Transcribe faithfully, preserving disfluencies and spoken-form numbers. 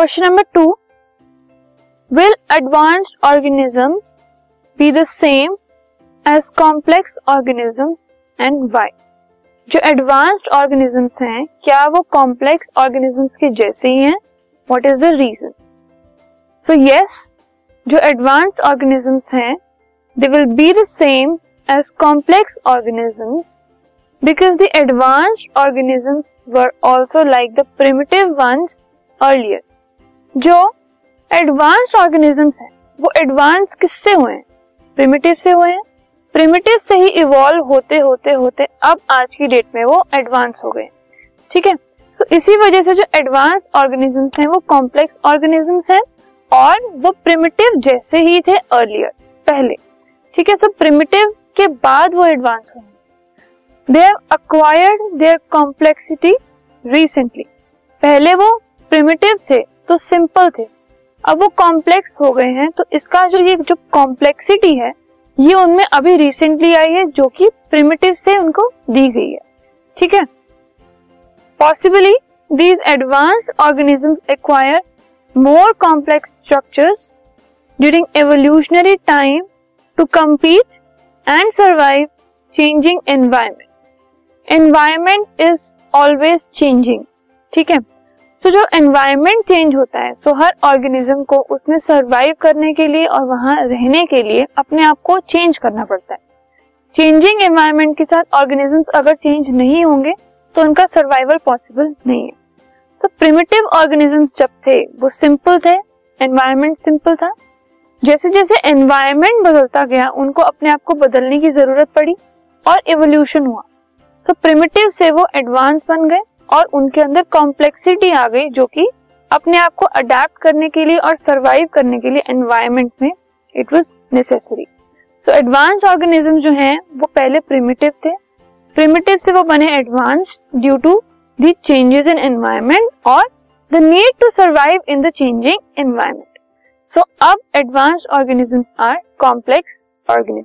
Question number two, will advanced organisms be the same as complex organisms and why? जो advanced organisms हैं क्या वो complex organisms के जैसे ही हैं? What is the reason? So yes, जो एडवांस्ड ऑर्गेनिजम्स हैं they will be the same as complex organisms because the advanced organisms were also like the primitive ones earlier. जो advanced organisms हैं वो advanced किससे हुए हैं? primitive से हुए हैं. primitive से ही evolve होते होते होते अब आज की डेट में वो advanced हो गए. ठीक है, तो इसी वजह से जो advanced organisms हैं वो complex organisms हैं और वो primitive जैसे ही थे earlier, पहले. ठीक है, तो primitive के बाद वो advanced हुए. They have acquired their complexity recently. पहले वो primitive थे तो simple थे, अब वो complex हो गए हैं. तो इसका जो ये जो complexity है ये उनमें अभी recently आई है जो कि primitive से उनको दी गई है. ठीक है, possibly these advanced organisms acquire more complex structures during evolutionary time to compete and survive changing environment. Environment is always changing. ठीक है, तो जो एनवायरमेंट चेंज होता है तो हर ऑर्गेनिज्म को उसमें सर्वाइव करने के लिए और वहां रहने के लिए अपने आप को चेंज करना पड़ता है. चेंजिंग एनवायरमेंट के साथ ऑर्गेनिजम्स अगर चेंज नहीं होंगे तो उनका सर्वाइवल पॉसिबल नहीं है. तो प्रिमिटिव ऑर्गेनिजम्स जब थे वो सिंपल थे, एनवायरमेंट सिंपल था. जैसे जैसे एनवायरमेंट बदलता गया उनको अपने आप को बदलने की जरूरत पड़ी और इवोल्यूशन हुआ. तो प्रिमिटिव से वो एडवांस बन गए और उनके अंदर कॉम्प्लेक्सिटी आ गई जो कि अपने आप को अडेप्ट करने के लिए और सरवाइव करने के लिए एनवायरनमेंट में इट वाज नेसेसरी. तो एडवांस ऑर्गेनिज्म जो हैं वो पहले प्रिमिटिव थे, प्रिमिटिव से वो बने advance due to the changes in environment और the need to survive in the changing environment. So अब advance organism are complex organism.